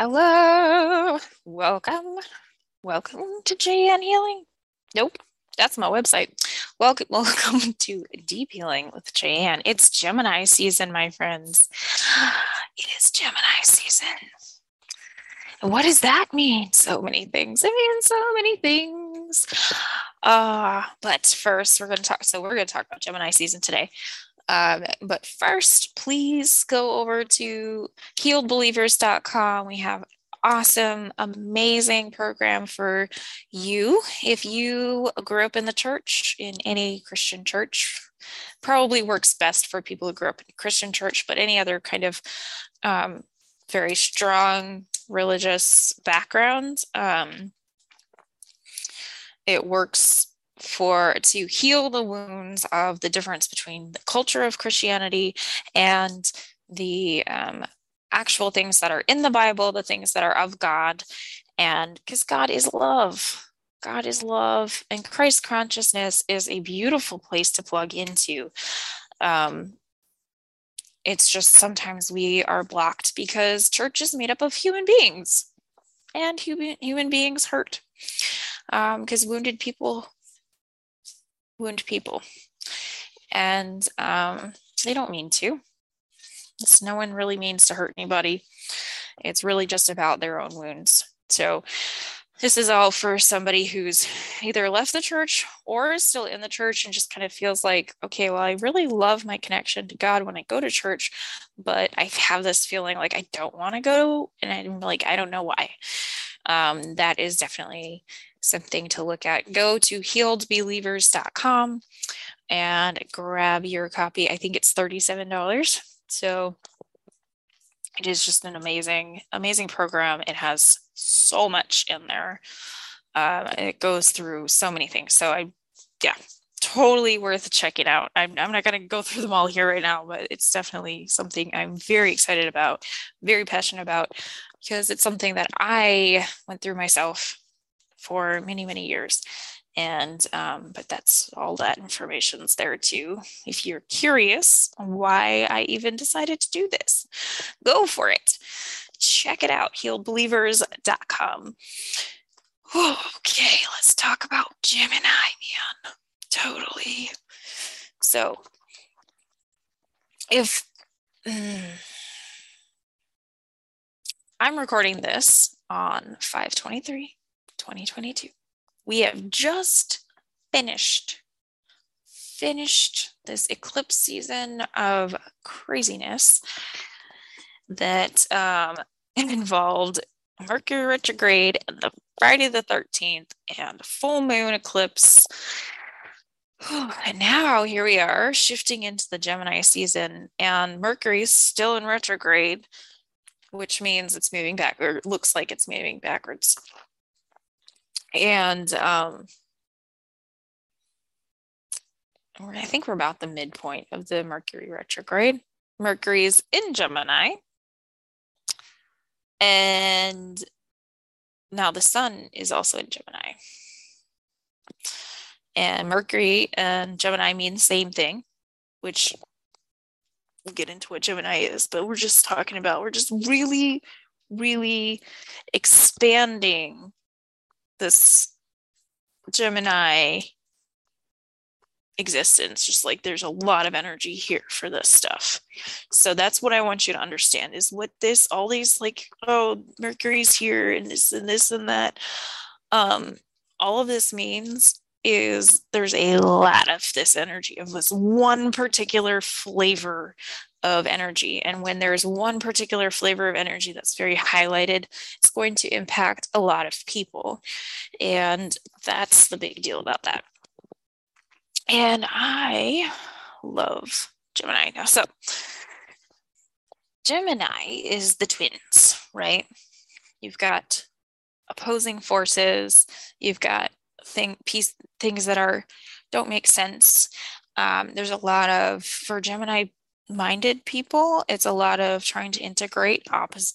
Hello, welcome to JN Healing. Nope, that's my website. Welcome to Deep Healing with JN. It's Gemini season, my friends. It is Gemini season. And what does that mean? So many things. It means so many things. But first, we're going to talk about Gemini season today. But first, please go over to healedbelievers.com. We have awesome, amazing program for you. If you grew up in the church, in any Christian church, probably works best for people who grew up in a Christian church, but any other kind of very strong religious background, it works to heal the wounds of the difference between the culture of Christianity and the actual things that are in the Bible, the things that are of God. And because God is love, and Christ consciousness is a beautiful place to plug into. It's just sometimes we are blocked because church is made up of human beings, and human beings hurt, because wound people, and they don't mean to. No one really means to hurt anybody. It's really just about their own wounds. So this is all for somebody who's either left the church or is still in the church and just kind of feels like, okay, well, I really love my connection to God when I go to church, but I have this feeling like I don't want to go, and I'm like, I don't know why. That is definitely something to look at. Go to healedbelievers.com and grab your copy. I think it's $37. So it is just an amazing, amazing program. It has so much in there. It goes through so many things. So totally worth checking out. I'm not going to go through them all here right now, but it's definitely something I'm very excited about, very passionate about, because it's something that I went through myself for many, many years. And, but that's all that information's there too. If you're curious why I even decided to do this, go for it. Check it out, healedbelievers.com. Okay, let's talk about Gemini, man. Totally. So if I'm recording this on 5/23/2022, we have just finished this eclipse season of craziness that involved Mercury retrograde and the Friday the 13th and full moon eclipse. And now here we are shifting into the Gemini season, and Mercury's still in retrograde, which means it's moving back, or looks like it's moving backwards. And I think we're about the midpoint of the Mercury retrograde. Mercury's in Gemini, and now the Sun is also in Gemini. And Mercury and Gemini mean the same thing, which we'll get into what Gemini is, but we're just really, really expanding this Gemini existence. Just like there's a lot of energy here for this stuff. So that's what I want you to understand is what this, all these like, oh, Mercury's here and this and this and that. All of this means is there's a lot of this energy, of this one particular flavor of energy. And when there's one particular flavor of energy that's very highlighted, it's going to impact a lot of people. And that's the big deal about that. And I love Gemini now. So Gemini is the twins, right? You've got opposing forces. You've got things that don't make sense. There's a lot of, for Gemini minded people, it's a lot of trying to integrate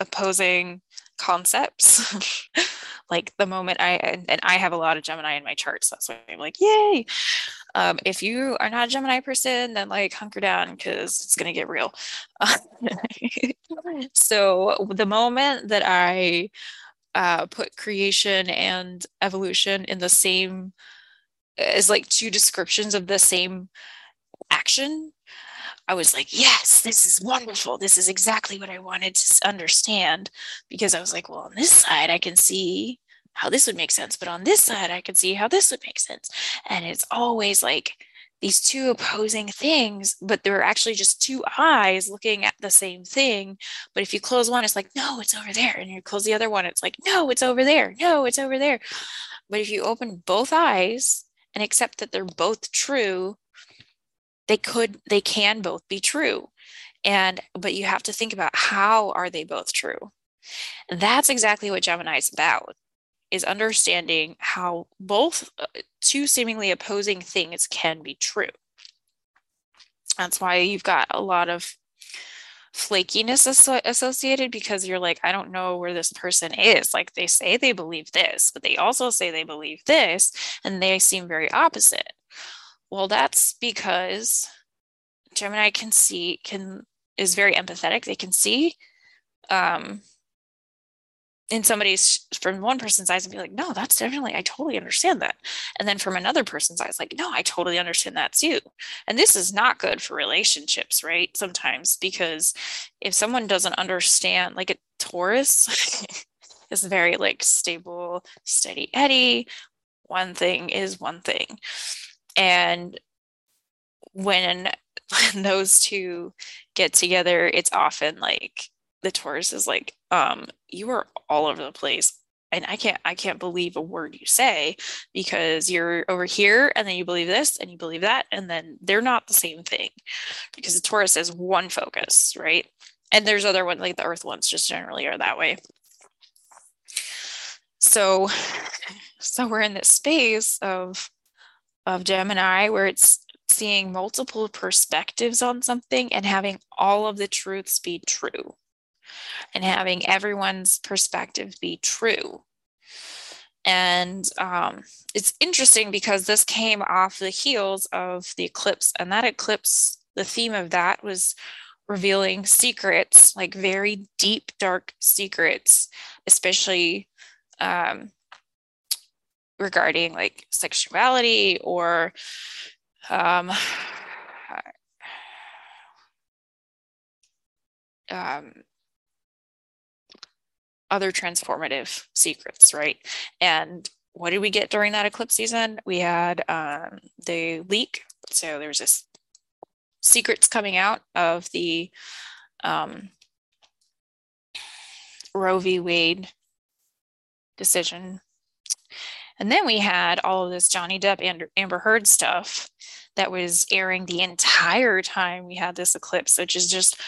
opposing concepts. Like the moment I have a lot of Gemini in my chart, so that's why I'm like, yay. If you are not a Gemini person, then like hunker down, because it's gonna get real. So the moment that I put creation and evolution in the same, is like two descriptions of the same action, I was like, yes, this is wonderful. This is exactly what I wanted to understand, because I was like, well, on this side, I can see how this would make sense. But on this side, I can see how this would make sense. And it's always like these two opposing things, but there are actually just two eyes looking at the same thing. But if you close one, it's like, no, it's over there. And you close the other one, it's like, no, it's over there. No, it's over there. But if you open both eyes and accept that they're both true, they can both be true. But you have to think about, how are they both true? And that's exactly what Gemini is about, is understanding how both two seemingly opposing things can be true. That's why you've got a lot of flakiness associated, because you're like, I don't know where this person is. Like, they say they believe this, but they also say they believe this, and they seem very opposite. Well, that's because Gemini is very empathetic. They can see in somebody's, from one person's eyes, and be like, no, that's definitely, I totally understand that. And then from another person's eyes, like, no, I totally understand that too. And this is not good for relationships, right? Sometimes, because if someone doesn't understand, like a Taurus is very like stable, steady Eddie. One thing is one thing. And when those two get together, it's often like the Taurus is like, you are all over the place, and I can't believe a word you say, because you're over here and then you believe this and you believe that, and then they're not the same thing, because the Taurus has one focus, right? And there's other ones, like the Earth ones just generally are that way. So we're in this space of Gemini, where it's seeing multiple perspectives on something and having all of the truths be true, and having everyone's perspective be true. And it's interesting, because this came off the heels of the eclipse, and that eclipse, the theme of that was revealing secrets, like very deep, dark secrets, especially regarding like sexuality, or other transformative secrets, right? And what did we get during that eclipse season? We had the leak. So there was this secrets coming out of the Roe v Wade decision. And then we had all of this Johnny Depp and Amber Heard stuff that was airing the entire time we had this eclipse, which is just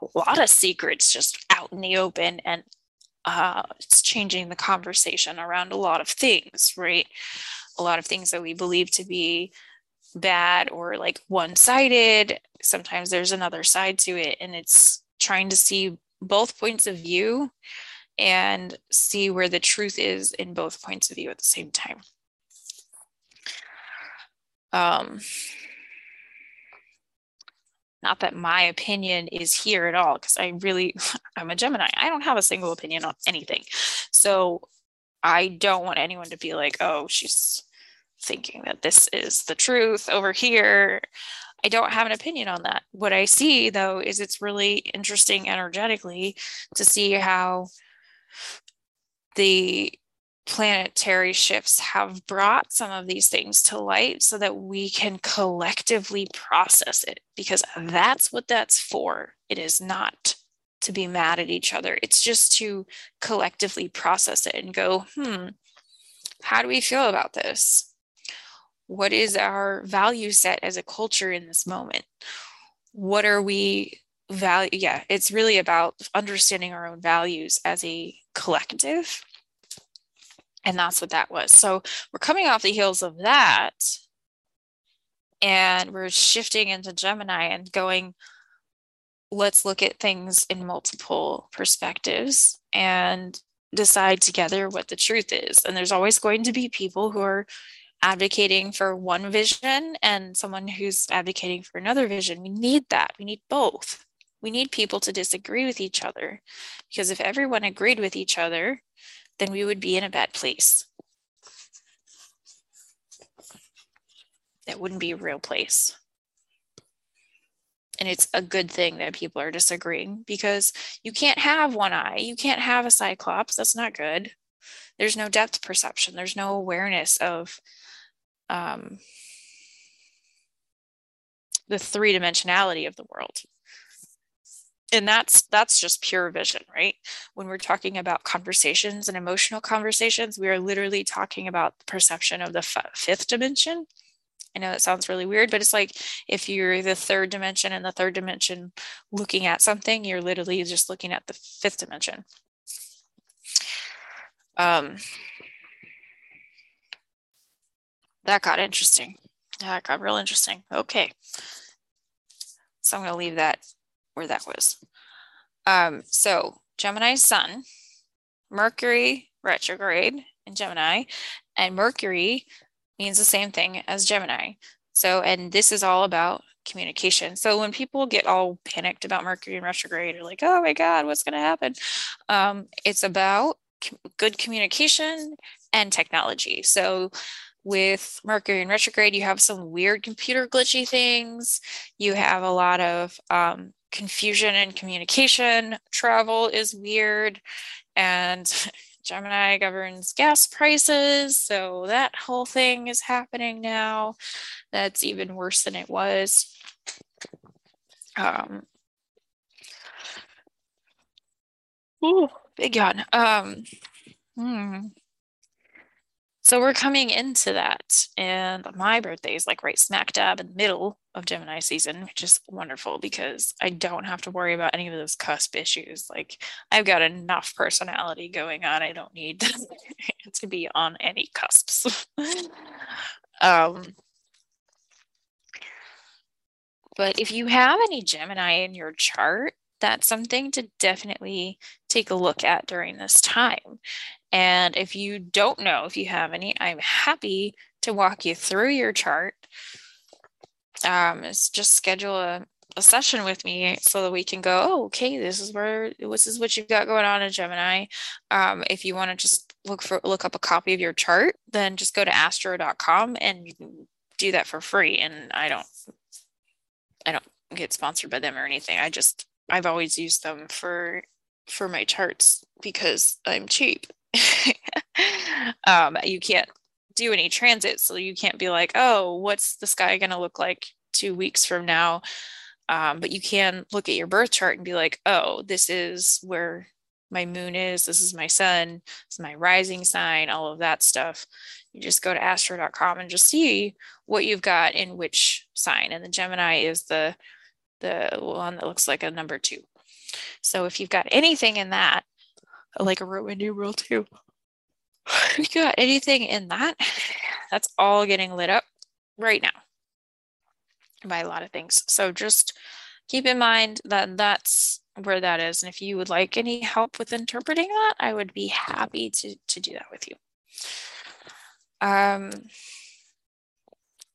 a lot of secrets just out in the open, and it's changing the conversation around a lot of things, right? A lot of things that we believe to be bad or like one-sided. Sometimes there's another side to it, and it's trying to see both points of view and see where the truth is in both points of view at the same time. Not that my opinion is here at all, because I'm a Gemini. I don't have a single opinion on anything. So I don't want anyone to be like, oh, she's thinking that this is the truth over here. I don't have an opinion on that. What I see, though, is it's really interesting energetically to see how the planetary shifts have brought some of these things to light, so that we can collectively process it, because that's what that's for. It is not to be mad at each other. It's just to collectively process it and go, how do we feel about this? What is our value set as a culture in this moment? What are we value? Yeah, it's really about understanding our own values as a collective. And that's what that was. So we're coming off the heels of that, and we're shifting into Gemini and going, let's look at things in multiple perspectives and decide together what the truth is. And there's always going to be people who are advocating for one vision and someone who's advocating for another vision. We need that. We need both. We need people to disagree with each other, because if everyone agreed with each other, then we would be in a bad place. That wouldn't be a real place. And it's a good thing that people are disagreeing, because you can't have one eye. You can't have a cyclops. That's not good. There's no depth perception. There's no awareness of the three-dimensionality of the world. And that's just pure vision, right? When we're talking about conversations and emotional conversations, we are literally talking about the perception of the fifth dimension. I know that sounds really weird, but it's like if you're the third dimension and the third dimension looking at something, you're literally just looking at the fifth dimension. That got interesting. That got real interesting. Okay. So I'm going to leave that where that was. So Gemini sun, Mercury retrograde in Gemini, and Mercury means the same thing as Gemini. So, and this is all about communication. So when people get all panicked about Mercury in retrograde, or like, oh my God, what's going to happen? It's about good communication and technology. So with Mercury in retrograde, you have some weird computer glitchy things. You have a lot of confusion in communication. Travel is weird. And Gemini governs gas prices. So that whole thing is happening now. That's even worse than it was. Big yawn. So we're coming into that. And my birthday is like right smack dab in the middle of Gemini season, which is wonderful because I don't have to worry about any of those cusp issues. Like, I've got enough personality going on. I don't need to be on any cusps. But if you have any Gemini in your chart, that's something to definitely take a look at during this time. And if you don't know if you have any, I'm happy to walk you through your chart. It's just schedule a session with me so that we can go, oh, okay, this is what you've got going on in Gemini. If you want to just look up a copy of your chart, then just go to astro.com and you can do that for free. And I don't get sponsored by them or anything. I've always used them for my charts because I'm cheap. You can't do any transits, so you can't be like, oh, what's the sky going to look like 2 weeks from now? But you can look at your birth chart and be like, oh, this is where my moon is. This is my sun. This is my rising sign, all of that stuff. You just go to astro.com and just see what you've got in which sign. And the Gemini is the one that looks like a number 2. So if you've got anything in that, like a Roman numeral 2, if you got anything in that, that's all getting lit up right now by a lot of things. So just keep in mind that that's where that is. And if you would like any help with interpreting that, I would be happy to do that with you.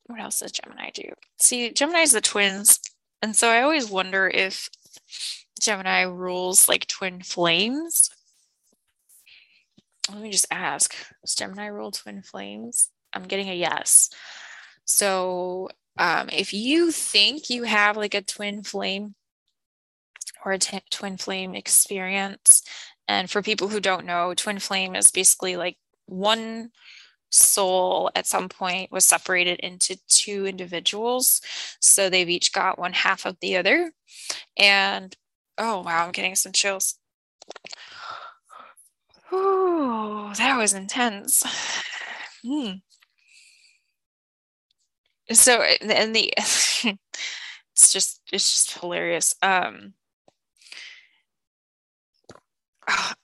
What else does Gemini do? See, Gemini's the twins. And so I always wonder if Gemini rules like twin flames. Let me just ask, does Gemini rule twin flames? I'm getting a yes. So if you think you have like a twin flame or a twin flame experience, and for people who don't know, twin flame is basically like one soul at some point was separated into two individuals. So they've each got one half of the other. And oh, wow, I'm getting some chills. Ooh, that was intense. So, and the it's just hilarious. I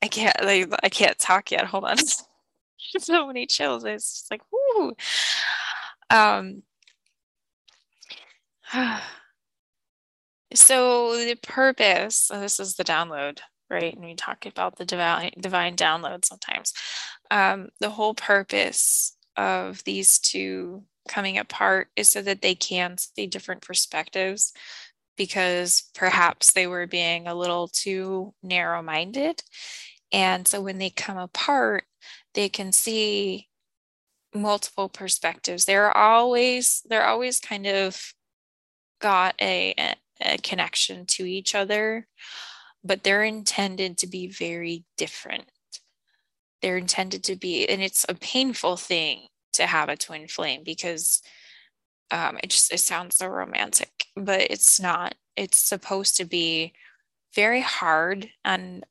can't talk yet. Hold on. So many chills. It's just like, whoo. So the purpose, this is the download, right? And we talk about the divine download sometimes. The whole purpose of these two coming apart is so that they can see different perspectives because perhaps they were being a little too narrow-minded. And so when they come apart, they can see multiple perspectives. They're always kind of got a connection to each other, but they're intended to be very different. They're intended to be, and it's a painful thing to have a twin flame because it sounds so romantic, but it's not. It's supposed to be very hard and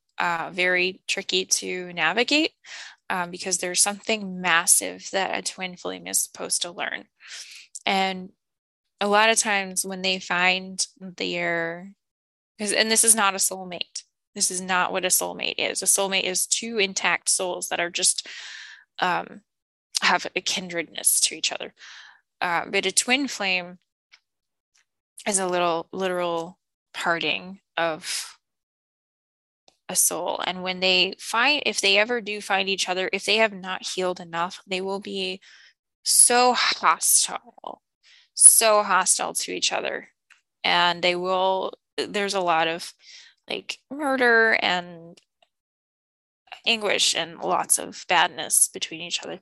very tricky to navigate because there's something massive that a twin flame is supposed to learn. And a lot of times when they find and this is not a soulmate. This is not what a soulmate is. A soulmate is two intact souls that are just have a kindredness to each other. But a twin flame is a little literal parting of a soul. And when they find, if they ever do find each other, if they have not healed enough, they will be so hostile to each other. And they will, there's a lot of like murder and anguish and lots of badness between each other.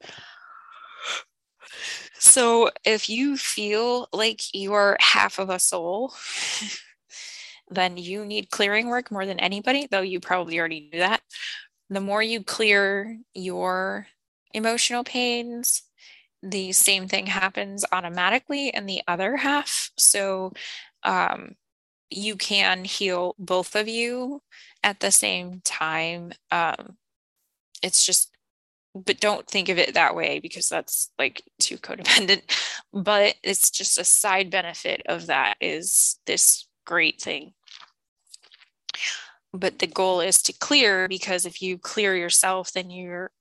So if you feel like you are half of a soul, then you need clearing work more than anybody, though you probably already knew that. The more you clear your emotional pains, the same thing happens automatically in the other half. So you can heal both of you at the same time. It's just, but don't think of it that way because that's like too codependent, but it's just a side benefit of that is this great thing. But the goal is to clear, because if you clear yourself, then you're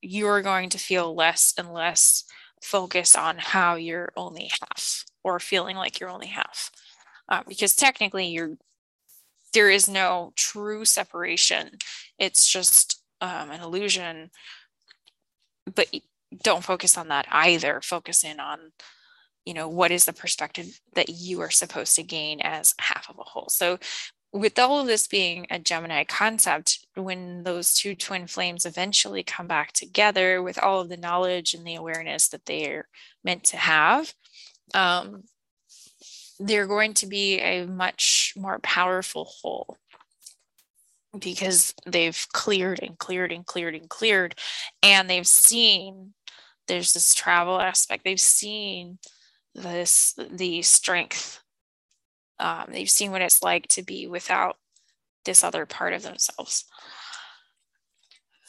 going to feel less and less focused on how you're only half or feeling like you're only half. Because technically there is no true separation. It's just an illusion. But don't focus on that either. Focus in on, what is the perspective that you are supposed to gain as half of a whole. So with all of this being a Gemini concept, when those two twin flames eventually come back together with all of the knowledge and the awareness that they're meant to have, they're going to be a much more powerful whole because they've cleared, and they've seen there's this travel aspect. They've seen the strength. They've seen what it's like to be without this other part of themselves.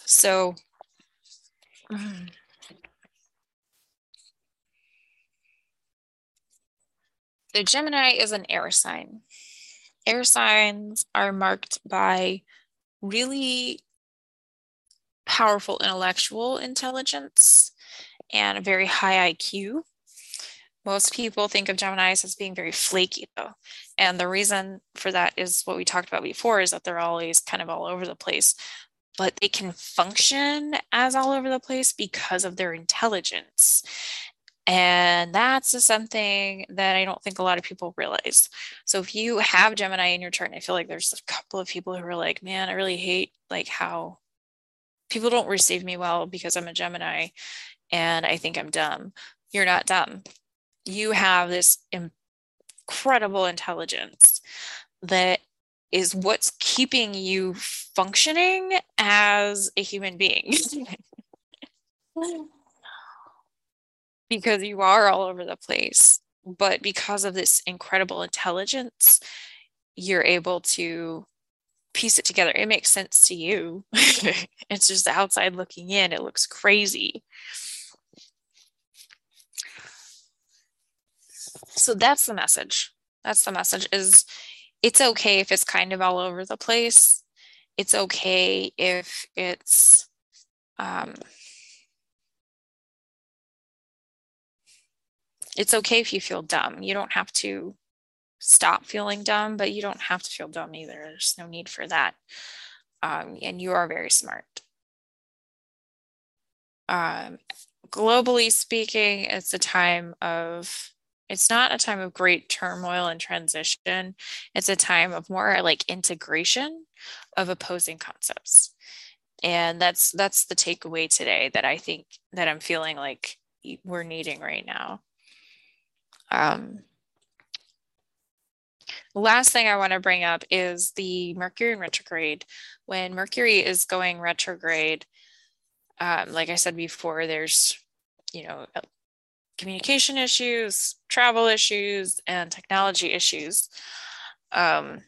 So the Gemini is an air sign. Air signs are marked by really powerful intellectual intelligence and a very high IQ. Most people think of Geminis as being very flaky, though. And the reason for that is what we talked about before, is that they're always kind of all over the place. But they can function as all over the place because of their intelligence. And that's just something that I don't think a lot of people realize. So if you have Gemini in your chart, and I feel like there's a couple of people who are like, man, I really hate like how people don't receive me well because I'm a Gemini and I think I'm dumb. You're not dumb. You have this incredible intelligence that is what's keeping you functioning as a human being. Because you are all over the place, but because of this incredible intelligence, you're able to piece it together. It makes sense to you. It's just outside looking in. It looks crazy. So that's the message. Is it's okay if it's kind of all over the place. It's okay if it's, it's okay if you feel dumb. You don't have to stop feeling dumb, but you don't have to feel dumb either. There's no need for that. And you are very smart. Globally speaking, it's a time of It's not a time of great turmoil and transition. It's a time of more like integration of opposing concepts. And that's the takeaway today that I think that I'm feeling like we're needing right now. Last thing I want to bring up is the Mercury in retrograde. When Mercury is going retrograde, like I said before, there's, you know, communication issues, travel issues, and technology issues. I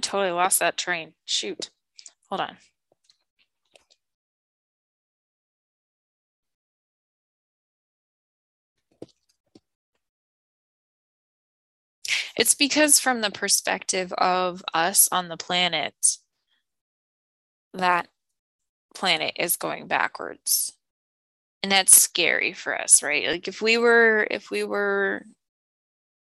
totally lost that train. Shoot. Hold on. It's because from the perspective of us on the planet, that planet is going backwards. And that's scary for us, right? Like if we were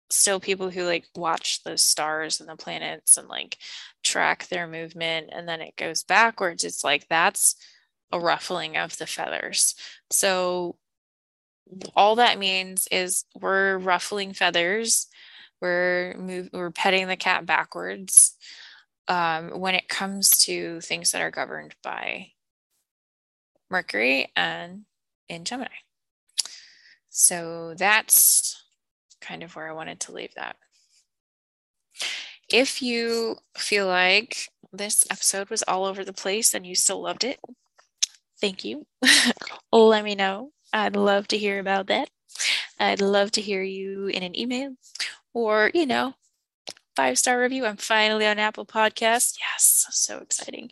still people who like watch the stars and the planets and like track their movement and then it goes backwards, it's like that's a ruffling of the feathers. So all that means is we're ruffling feathers. We're petting the cat backwards when it comes to things that are governed by Mercury and in Gemini. So that's kind of where I wanted to leave that. If you feel like this episode was all over the place and you still loved it, thank you. Let me know. I'd love to hear about that. I'd love to hear you in an email. Or, you know, 5-star review. I'm finally on Apple Podcasts. Yes, so exciting.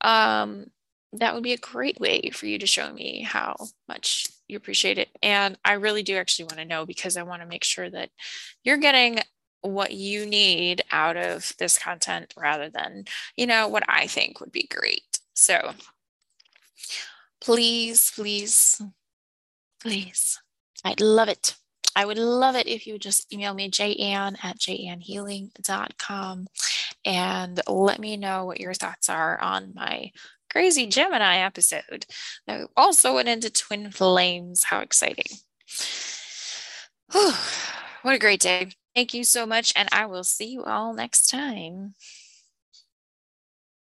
That would be a great way for you to show me how much you appreciate it. And I really do actually want to know, because I want to make sure that you're getting what you need out of this content rather than, you know, what I think would be great. So please, please, please. I'd love it. I would love it if you would just email me jayeanne@jayeannehealing.com and let me know what your thoughts are on my crazy Gemini episode. I also went into twin flames. How exciting. Whew, what a great day. Thank you so much, and I will see you all next time.